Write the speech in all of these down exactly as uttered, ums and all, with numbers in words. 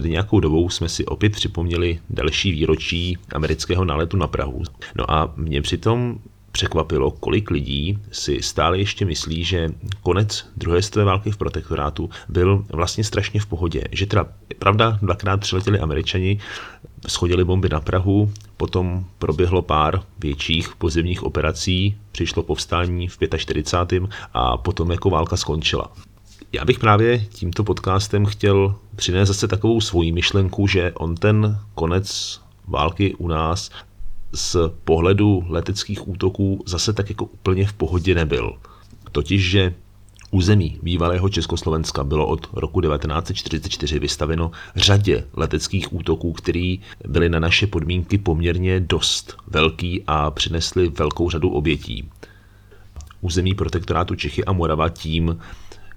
Před nějakou dobou jsme si opět připomněli další výročí amerického náletu na Prahu. No a mě přitom překvapilo, kolik lidí si stále ještě myslí, že konec druhé světové války v protektorátu byl vlastně strašně v pohodě. Že teda, pravda, dvakrát přiletěli Američani, shodili bomby na Prahu, potom proběhlo pár větších pozemních operací, přišlo povstání v čtyřicátém pátém a potom jako válka skončila. Já bych právě tímto podcastem chtěl přinést zase takovou svoji myšlenku, že on ten konec války u nás z pohledu leteckých útoků zase tak jako úplně v pohodě nebyl. Totiž, že území bývalého Československa bylo od roku devatenáct set čtyřicet čtyři vystaveno řadě leteckých útoků, které byly na naše podmínky poměrně dost velký a přinesly velkou řadu obětí. Území protektorátu Čechy a Morava tím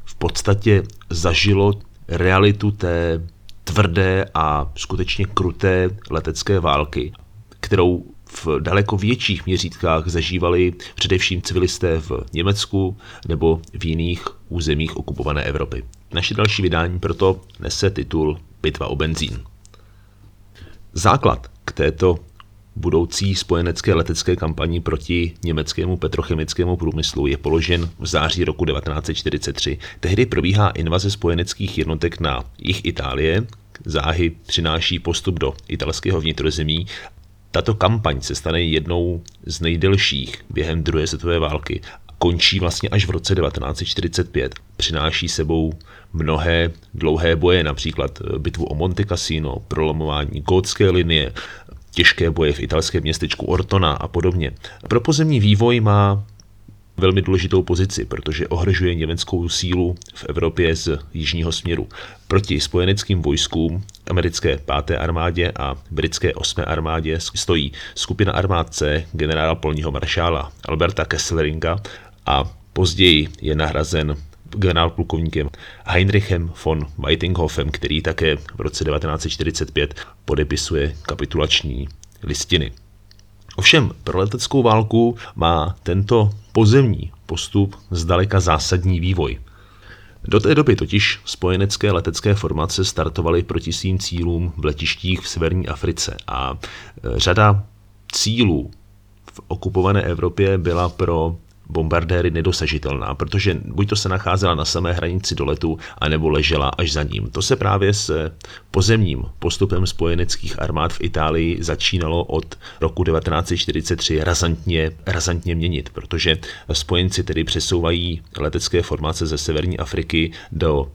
v podstatě zažilo realitu té tvrdé a skutečně kruté letecké války, kterou v daleko větších měřítkách zažívali především civilisté v Německu nebo v jiných územích okupované Evropy. Naše další vydání proto nese titul Bitva o benzín. Základ k této budoucí spojenecké letecké kampani proti německému petrochemickému průmyslu je položen v září roku devatenáct set čtyřicet tři. Tehdy probíhá invaze spojeneckých jednotek na jih Itálie, záhy přináší postup do italského vnitrozemí. Tato kampaň se stane jednou z nejdelších během druhé světové války. Končí vlastně až v roce devatenáct set čtyřicet pět. Přináší sebou mnohé dlouhé boje, například bitvu o Monte Cassino, prolomování Gótské linie, těžké boje v italském městečku Ortona a podobně. Pro pozemní vývoj má velmi důležitou pozici, protože ohrožuje německou sílu v Evropě z jižního směru. Proti spojeneckým vojskům, americké páté armádě a britské osmé armádě stojí skupina armád C generála polního maršála Alberta Kesselringa a později je nahrazen generál plukovníkem Heinrichem von Weitingenhofferem, který také v roce devatenáct set čtyřicet pět podepisuje kapitulační listiny. Ovšem pro leteckou válku má tento pozemní postup zdaleka zásadní vývoj. Do té doby totiž spojenecké letecké formace startovaly proti svým cílům v letištích v severní Africe a řada cílů v okupované Evropě byla pro bombardéry nedosažitelná, protože buď to se nacházela na samé hranici doletu, anebo ležela až za ním. To se právě s pozemním postupem spojeneckých armád v Itálii začínalo od roku devatenáct set čtyřicet tři razantně, razantně měnit, protože spojenci tedy přesouvají letecké formace ze severní Afriky do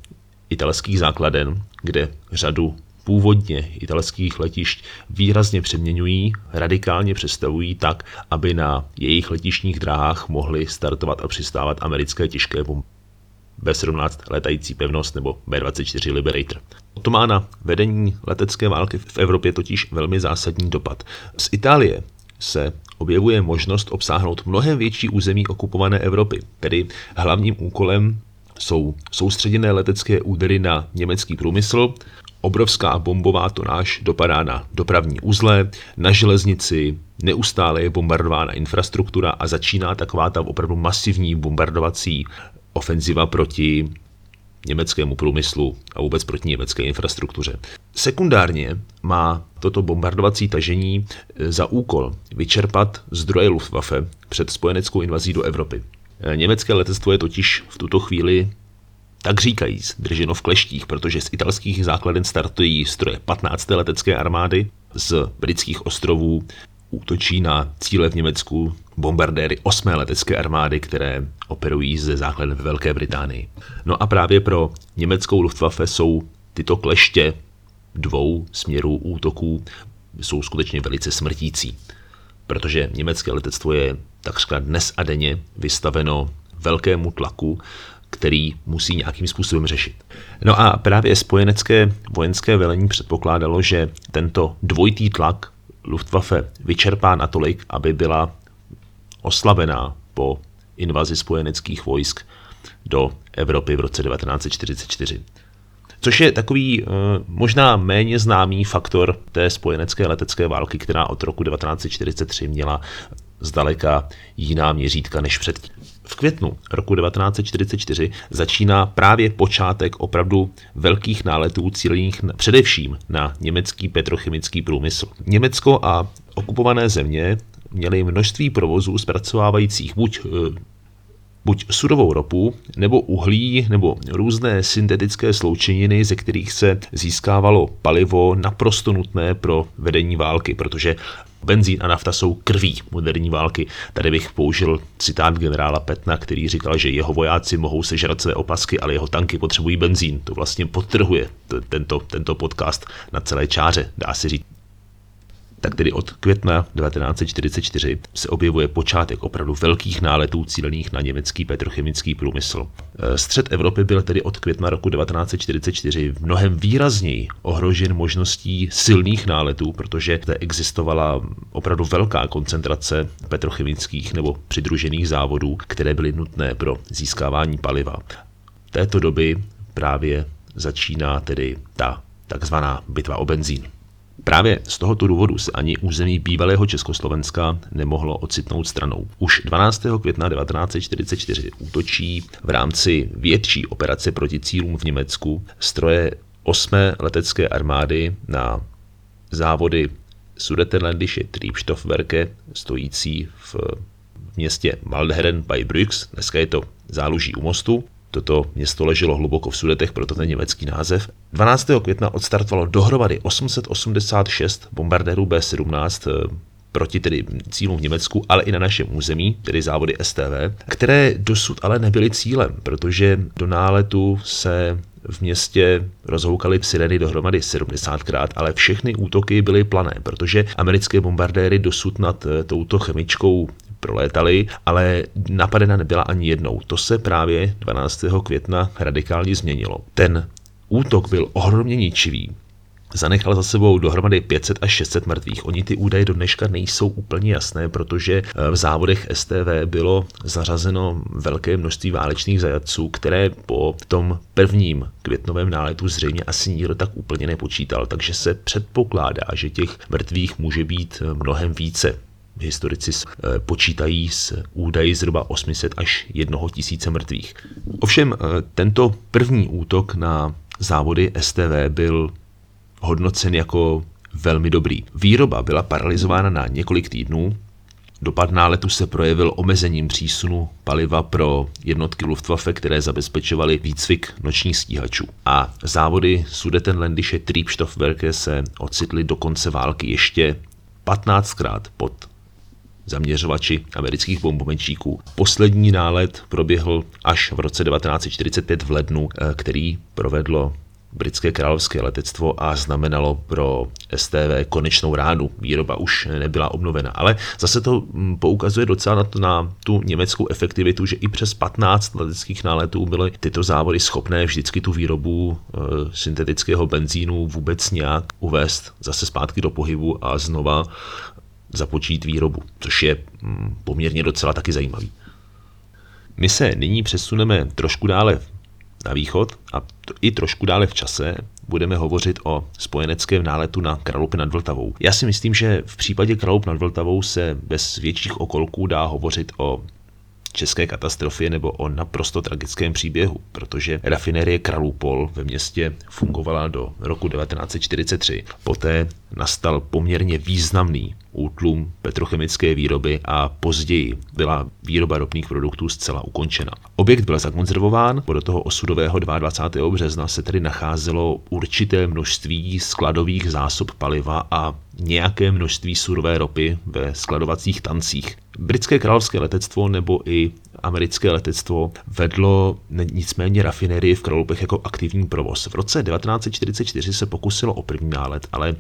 italských základen, kde řadu původně italských letišť výrazně přeměňují, radikálně přestavují tak, aby na jejich letištních dráhách mohly startovat a přistávat americké těžké bomby bé sedmnáct letající pevnost nebo bé dvacet čtyři Liberator. To má na vedení letecké války v Evropě totiž velmi zásadní dopad. Z Itálie se objevuje možnost obsáhnout mnohem větší území okupované Evropy, tedy hlavním úkolem jsou soustředěné letecké údery na německý průmysl. Obrovská bombová tonáž dopadá na dopravní uzly, na železnici, neustále je bombardována infrastruktura a začíná taková ta opravdu masivní bombardovací ofenziva proti německému průmyslu a vůbec proti německé infrastruktuře. Sekundárně má toto bombardovací tažení za úkol vyčerpat zdroje Luftwaffe před spojeneckou invazí do Evropy. Německé letectvo je totiž v tuto chvíli tak říkajíc drženo v kleštích, protože z italských základen startují stroje patnácté letecké armády, z britských ostrovů útočí na cíle v Německu bombardéry osmé letecké armády, které operují ze základen ve Velké Británii. No a právě pro německou Luftwaffe jsou tyto kleště dvou směrů útoků jsou skutečně velice smrtící, protože německé letectvo je takřka dnes a denně vystaveno velkému tlaku, který musí nějakým způsobem řešit. No a právě spojenecké vojenské velení předpokládalo, že tento dvojitý tlak Luftwaffe vyčerpá natolik, aby byla oslabená po invazi spojeneckých vojsk do Evropy v roce devatenáct set čtyřicet čtyři. Což je takový možná méně známý faktor té spojenecké letecké války, která od roku devatenáct set čtyřicet tři měla zdaleka jiná měřítka než předtím. V květnu roku devatenáct set čtyřicet čtyři začíná právě počátek opravdu velkých náletů cílených především na německý petrochemický průmysl. Německo a okupované země měly množství provozů zpracovávajících buď buď surovou ropu, nebo uhlí, nebo různé syntetické sloučeniny, ze kterých se získávalo palivo naprosto nutné pro vedení války, protože benzín a nafta jsou krví moderní války. Tady bych použil citát generála Petna, který říkal, že jeho vojáci mohou sežrat své opasky, ale jeho tanky potřebují benzín. To vlastně podtrhuje tento, tento podcast na celé čáře, dá se říct. Tak tedy od května devatenáct set čtyřicet čtyři se objevuje počátek opravdu velkých náletů cílených na německý petrochemický průmysl. Střed Evropy byl tedy od května roku devatenáct set čtyřicet čtyři mnohem výrazněji ohrožen možností silných náletů, protože zde existovala opravdu velká koncentrace petrochemických nebo přidružených závodů, které byly nutné pro získávání paliva. V této doby právě začíná tedy ta takzvaná bitva o benzín. Právě z tohoto důvodu se ani území bývalého Československa nemohlo ocitnout stranou. Už dvanáctého května devatenáct set čtyřicet čtyři útočí v rámci větší operace proti cílům v Německu stroje osmé letecké armády na závody Sudetenländische Treibstoffwerke stojící v městě Maldheren bei Brüx, dneska je to Záluží u mostu. Toto město leželo hluboko v Sudetech, proto ten německý název. dvanáctého května odstartovalo dohromady osm set osmdesát šest bombardérů bé sedmnáct proti tedy cílům v Německu, ale i na našem území, tedy závody es té vé, které dosud ale nebyly cílem, protože do náletu se v městě rozhoukaly sireny dohromady sedmdesátkrát, ale všechny útoky byly plané, protože americké bombardéry dosud nad touto chemičkou prolétali, ale napadena nebyla ani jednou. To se právě dvanáctého května radikálně změnilo. Ten útok byl ohromně ničivý. Zanechal za sebou dohromady pět set až šest set mrtvých. Oni ty údaje do dneška nejsou úplně jasné, protože v závodech es té vé bylo zařazeno velké množství válečných zajatců, které po tom prvním květnovém náletu zřejmě asi nikdo tak úplně nepočítal, takže se předpokládá, že těch mrtvých může být mnohem více. Historici počítají s údaji zhruba osm set až tisíc mrtvých. Ovšem tento první útok na závody es té vé byl hodnocen jako velmi dobrý. Výroba byla paralizována na několik týdnů. Dopad náletu se projevil omezením přísunu paliva pro jednotky Luftwaffe, které zabezpečovaly výcvik nočních stíhačů. A závody Sudetenländische Triebstoffwerke se ocitly do konce války ještě patnáctkrát pod zaměřovači amerických bombometčíků. Poslední nálet proběhl až v roce devatenáct set čtyřicet pět v lednu, který provedlo britské královské letectvo a znamenalo pro es té vé konečnou ránu. Výroba už nebyla obnovena, ale zase to poukazuje docela na, to, na tu německou efektivitu, že i přes patnáct leteckých náletů byly tyto závody schopné vždycky tu výrobu e, syntetického benzínu vůbec nějak uvést zase zpátky do pohybu a znova započít výrobu, což je mm, poměrně docela taky zajímavý. My se nyní přesuneme trošku dále na východ a i trošku dále v čase budeme hovořit o spojeneckém náletu na Kralupy nad Vltavou. Já si myslím, že v případě Kralup nad Vltavou se bez větších okolků dá hovořit o české katastrofě nebo o naprosto tragickém příběhu, protože rafinerie Kralupol ve městě fungovala do roku devatenáct set čtyřicet tři. Poté nastal poměrně významný útlum petrochemické výroby a později byla výroba ropných produktů zcela ukončena. Objekt byl zakonzervován, podle toho osudového dvacátého druhého března se tedy nacházelo určité množství skladových zásob paliva a nějaké množství surové ropy ve skladovacích tancích. Britské královské letectvo nebo i americké letectvo vedlo nicméně rafinerii v Kralupech jako aktivní provoz. V roce devatenáct set čtyřicet čtyři se pokusilo o první nálet, ale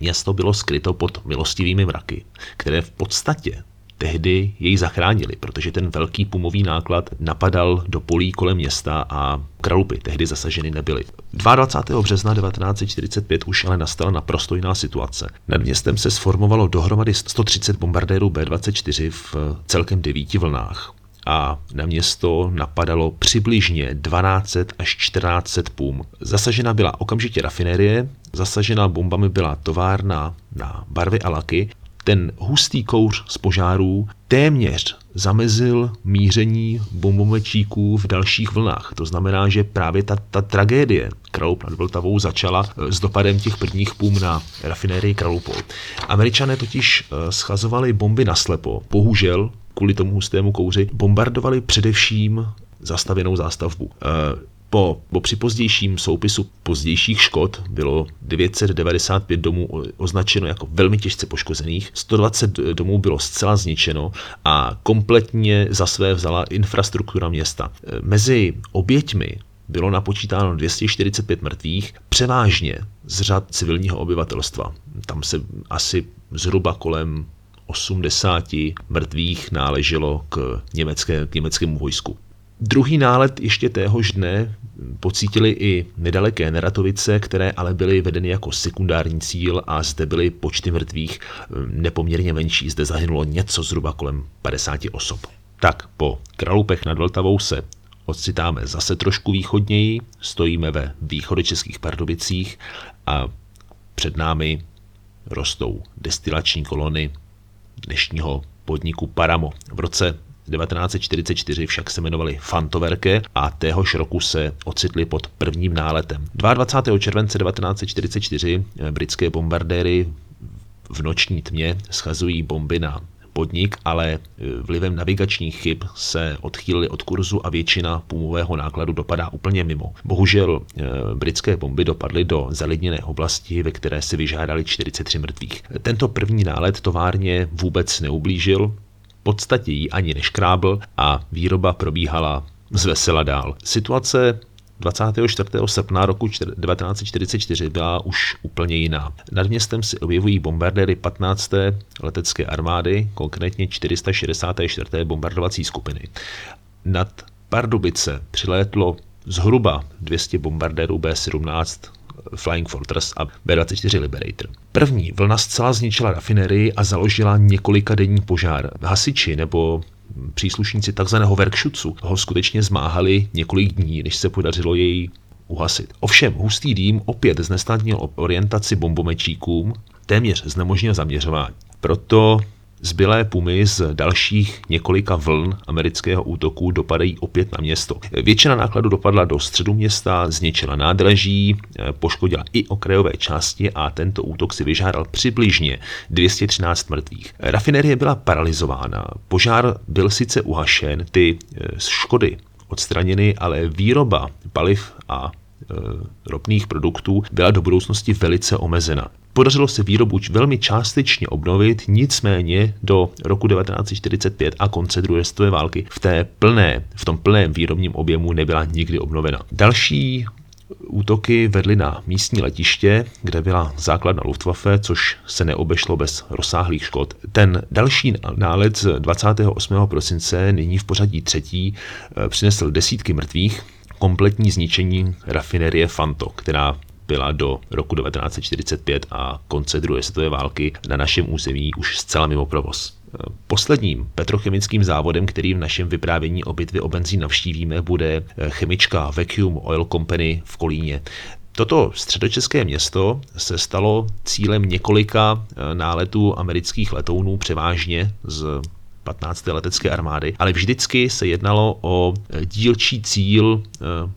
město bylo skryto pod milostivými mraky, které v podstatě tehdy jej zachránili, protože ten velký pumový náklad napadal do polí kolem města a Kralupy tehdy zasaženy nebyly. dvacátého druhého března devatenáct set čtyřicet pět už ale nastala naprosto jiná situace. Nad městem se sformovalo dohromady sto třicet bombardérů bé dvacet čtyři v celkem devíti vlnách a na město napadalo přibližně dvanáct set až čtrnáct set pum. Zasažena byla okamžitě rafinerie, zasažena bombami byla továrna na barvy a laky ten hustý kouř z požárů téměř zamezil míření bombomečíků v dalších vlnách. To znamená, že právě ta, ta tragédie Kralup nad Vltavou začala s dopadem těch prvních pum na rafinérii Kralupol. Američané totiž schazovali bomby naslepo. Bohužel, kvůli tomu hustému kouři, bombardovali především zastavěnou zástavbu. Po, po při pozdějším soupisu pozdějších škod bylo devět set devadesát pět domů označeno jako velmi těžce poškozených, sto dvacet domů bylo zcela zničeno a kompletně za své vzala infrastruktura města. Mezi oběťmi bylo napočítáno dvě stě čtyřicet pět mrtvých, převážně z řad civilního obyvatelstva. Tam se asi zhruba kolem osmdesát mrtvých náleželo k, německé, k německému vojsku. Druhý nálet ještě téhož dne pocítili i nedaleké Neratovice, které ale byly vedeny jako sekundární cíl a zde byly počty mrtvých nepoměrně menší. Zde zahynulo něco zhruba kolem padesáti osob. Tak po Kralupech nad Vltavou se ocitáme zase trošku východněji, stojíme ve východočeských Pardubicích a před námi rostou destilační kolony dnešního podniku Paramo. V roce devatenáct set čtyřicet čtyři však se jmenovali Fantoverke a téhož roku se ocitli pod prvním náletem. dvacátého druhého července devatenáct set čtyřicet čtyři britské bombardéry v noční tmě schazují bomby na podnik, ale vlivem navigačních chyb se odchýlili od kurzu a většina pumového nákladu dopadá úplně mimo. Bohužel britské bomby dopadly do zalidněné oblasti, ve které si vyžádali čtyřicet tři mrtvých. Tento první nálet továrně vůbec neublížil, v podstatě ji ani neškrábl a výroba probíhala zvesela dál. Situace dvacátého čtvrtého srpna roku devatenáct set čtyřicet čtyři byla už úplně jiná. Nad městem si objevují bombardéry patnácté letecké armády, konkrétně čtyři sta šedesát čtyři bombardovací skupiny. Nad Pardubice přilétlo zhruba dvě stě bombardérů bé sedmnáct Flying Fortress a bé dvacet čtyři Liberator. První vlna zcela zničila rafinerii a založila několikadenní požár. Hasiči nebo příslušníci takzvaného Werkschutzu ho skutečně zmáhali několik dní, než se podařilo jej uhasit. Ovšem hustý dým opět znesnadnil orientaci bombomečíkům, téměř znemožnil zaměřování. Proto zbylé pumy z dalších několika vln amerického útoku dopadají opět na město. Většina nákladu dopadla do středu města, zničila nádraží, poškodila i okrajové části a tento útok si vyžádal přibližně dvě stě třináct mrtvých. Rafinerie byla paralizována, požár byl sice uhašen, ty škody odstraněny, ale výroba paliv a ropných produktů byla do budoucnosti velice omezena. Podařilo se výrobu velmi částečně obnovit, nicméně do roku devatenáct set čtyřicet pět a konce druhé světové války v té plné, v tom plném výrobním objemu nebyla nikdy obnovena. Další útoky vedly na místní letiště, kde byla základna Luftwaffe, což se neobešlo bez rozsáhlých škod. Ten další nálet z dvacátého osmého prosince, nyní v pořadí třetí, přinesl desítky mrtvých, kompletní zničení rafinerie Fanto, která byla do roku devatenáct set čtyřicet pět a konce druhé světové války na našem území už zcela mimo provoz. Posledním petrochemickým závodem, který v našem vyprávění o bitvě o benzín navštívíme, bude chemička Vacuum Oil Company v Kolíně. Toto středočeské město se stalo cílem několika náletů amerických letounů, převážně z patnácté letecké armády, ale vždycky se jednalo o dílčí cíl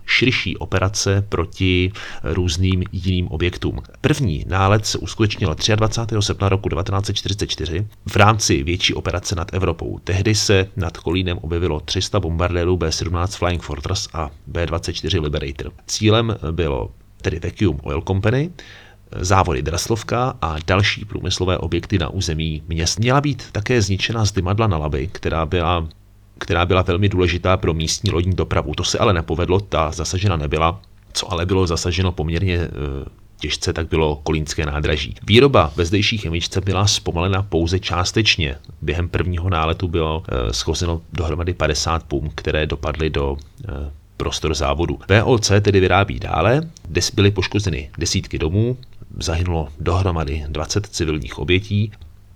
širší operace proti různým jiným objektům. První nálet se uskutečnil dvacátého třetího srpna roku devatenáct set čtyřicet čtyři v rámci větší operace nad Evropou. Tehdy se nad Kolínem objevilo tři sta bombardérů bé sedmnáct Flying Fortress a bé dvacet čtyři Liberator. Cílem bylo tedy Vacuum Oil Company, závody Draslovka a další průmyslové objekty na území měst. Měla být také zničena zdymadla na Labi, která byla, která byla velmi důležitá pro místní lodní dopravu. To se ale nepovedlo, ta zasažena nebyla. Co ale bylo zasaženo poměrně e, těžce, tak bylo kolínské nádraží. Výroba ve zdejší chemičce byla zpomalena pouze částečně. Během prvního náletu bylo e, schozeno dohromady padesát pum, které dopadly do E, prostor závodu. vé ó cé tedy vyrábí dále, kde byly poškozeny desítky domů, zahynulo dohromady dvacet civilních obětí.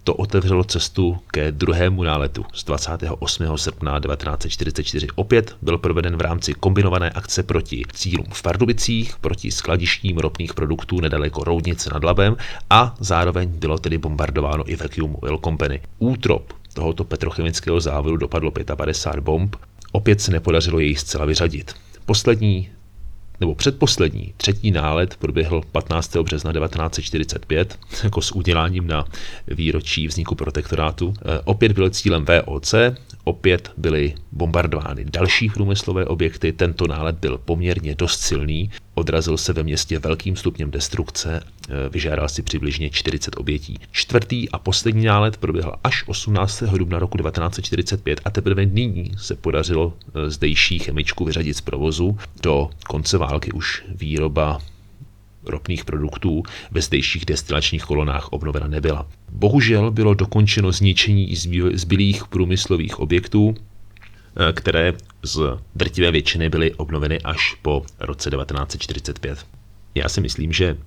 To otevřelo cestu ke druhému náletu z dvacátého osmého srpna devatenáct set čtyřicet čtyři. Opět byl proveden v rámci kombinované akce proti cílům v Pardubicích, proti skladištím ropných produktů nedaleko Roudnice nad Labem a zároveň bylo tedy bombardováno i Vacuum Oil Company. Útrop tohoto petrochemického závodu dopadlo padesát pět bomb, opět se nepodařilo jej zcela vyřadit. Poslední nebo předposlední, třetí nálet proběhl patnáctého března devatenáct set čtyřicet pět, jako s uděláním na výročí vzniku protektorátu. Opět byl cílem V O C, opět byly bombardovány další průmyslové objekty, tento nálet byl poměrně dost silný, odrazil se ve městě velkým stupněm destrukce, vyžádal si přibližně čtyřicet obětí. Čtvrtý a poslední nálet proběhl až osmnáctého dubna roku devatenáct set čtyřicet pět a teprve nyní se podařilo zdejší chemičku vyřadit z provozu. Do konce války už výroba ropných produktů ve zdejších destilačních kolonách obnovena nebyla. Bohužel bylo dokončeno zničení zbylých průmyslových objektů, které z drtivé většiny byly obnoveny až po roce devatenáct set čtyřicet pět. Já si myslím, že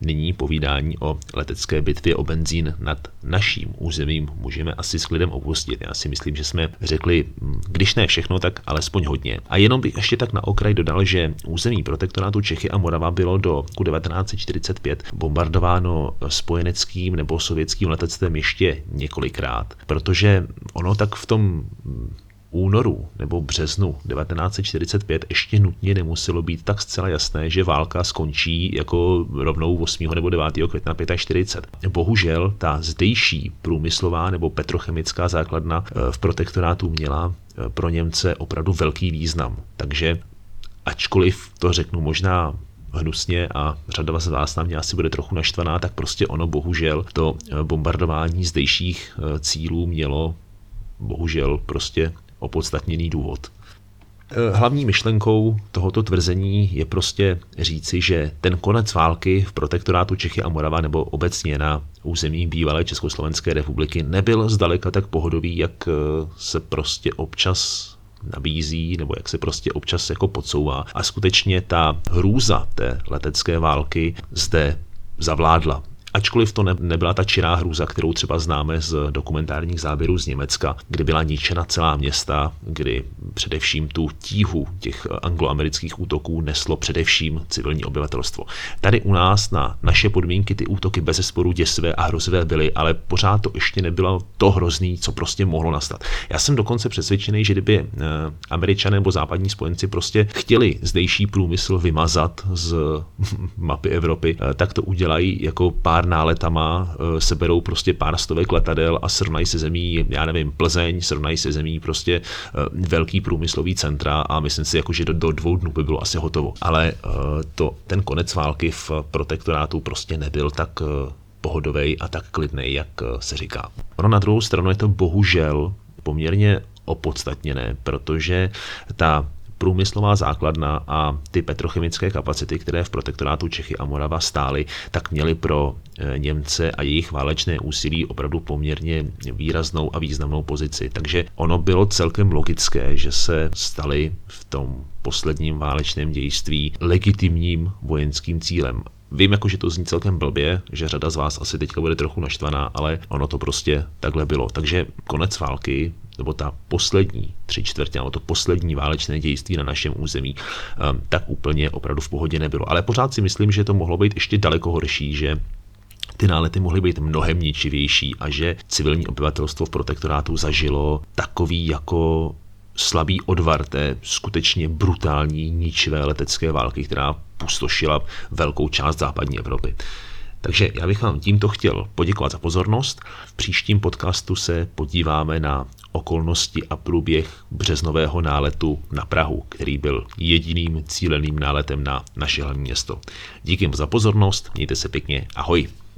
nyní povídání o letecké bitvě o benzín nad naším územím můžeme asi s klidem opustit. Já si myslím, že jsme řekli, když ne všechno, tak alespoň hodně. A jenom bych ještě tak na okraj dodal, že území protektorátu Čechy a Morava bylo do roku devatenáct set čtyřicet pět bombardováno spojeneckým nebo sovětským letectvem ještě několikrát, protože ono tak v tom únoru nebo březnu devatenáct set čtyřicet pět ještě nutně nemuselo být tak zcela jasné, že válka skončí jako rovnou osmého nebo devátého května čtyřicet pět. Bohužel ta zdejší průmyslová nebo petrochemická základna v protektorátu měla pro Němce opravdu velký význam. Takže ačkoliv to řeknu možná hnusně a řada z vás na mě asi bude trochu naštvaná, tak prostě ono bohužel to bombardování zdejších cílů mělo bohužel prostě opodstatněný důvod. Hlavní myšlenkou tohoto tvrzení je prostě říci, že ten konec války v protektorátu Čechy a Morava nebo obecně na území bývalé Československé republiky nebyl zdaleka tak pohodový, jak se prostě občas nabízí, nebo jak se prostě občas jako podsouvá. A skutečně ta hrůza té letecké války zde zavládla. Ačkoliv to nebyla ta čirá hrůza, kterou třeba známe z dokumentárních záběrů z Německa, kdy byla ničena celá města, kdy především tu tíhu těch angloamerických útoků neslo především civilní obyvatelstvo. Tady u nás na naše podmínky ty útoky bezesporu děsivé a hrozivé byly, ale pořád to ještě nebylo to hrozný, co prostě mohlo nastat. Já jsem dokonce přesvědčený, že kdyby Američané nebo západní spojenci prostě chtěli zdejší průmysl vymazat z mapy Evropy, tak to udělají jako pár náletama, seberou prostě pár stovek letadel a srovnají se zemí, já nevím, Plzeň, srovnají se zemí prostě velký průmyslový centra a myslím si, jako, že do, do dvou dnů by bylo asi hotovo. Ale to, ten konec války v protektorátu prostě nebyl tak pohodovej a tak klidnej, jak se říká. Ono na druhou stranu je to bohužel poměrně opodstatněné, protože ta průmyslová základna a ty petrochemické kapacity, které v protektorátu Čechy a Morava stály, tak měly pro Němce a jejich válečné úsilí opravdu poměrně výraznou a významnou pozici. Takže ono bylo celkem logické, že se staly v tom posledním válečném dějství legitimním vojenským cílem. Vím, jako, že to zní celkem blbě, že řada z vás asi teďka bude trochu naštvaná, ale ono to prostě takhle bylo. Takže konec války, nebo ta poslední tři čtvrtě, nebo to poslední válečné dějství na našem území, tak úplně opravdu v pohodě nebylo. Ale pořád si myslím, že to mohlo být ještě daleko horší, že ty nálety mohly být mnohem ničivější a že civilní obyvatelstvo v protektorátu zažilo takový jako slabý odvar té skutečně brutální, ničivé letecké války, která pustošila velkou část západní Evropy. Takže já bych vám tímto chtěl poděkovat za pozornost. V příštím podcastu se podíváme na okolnosti a průběh březnového náletu na Prahu, který byl jediným cíleným náletem na naše hlavní město. Díky za pozornost, mějte se pěkně, ahoj!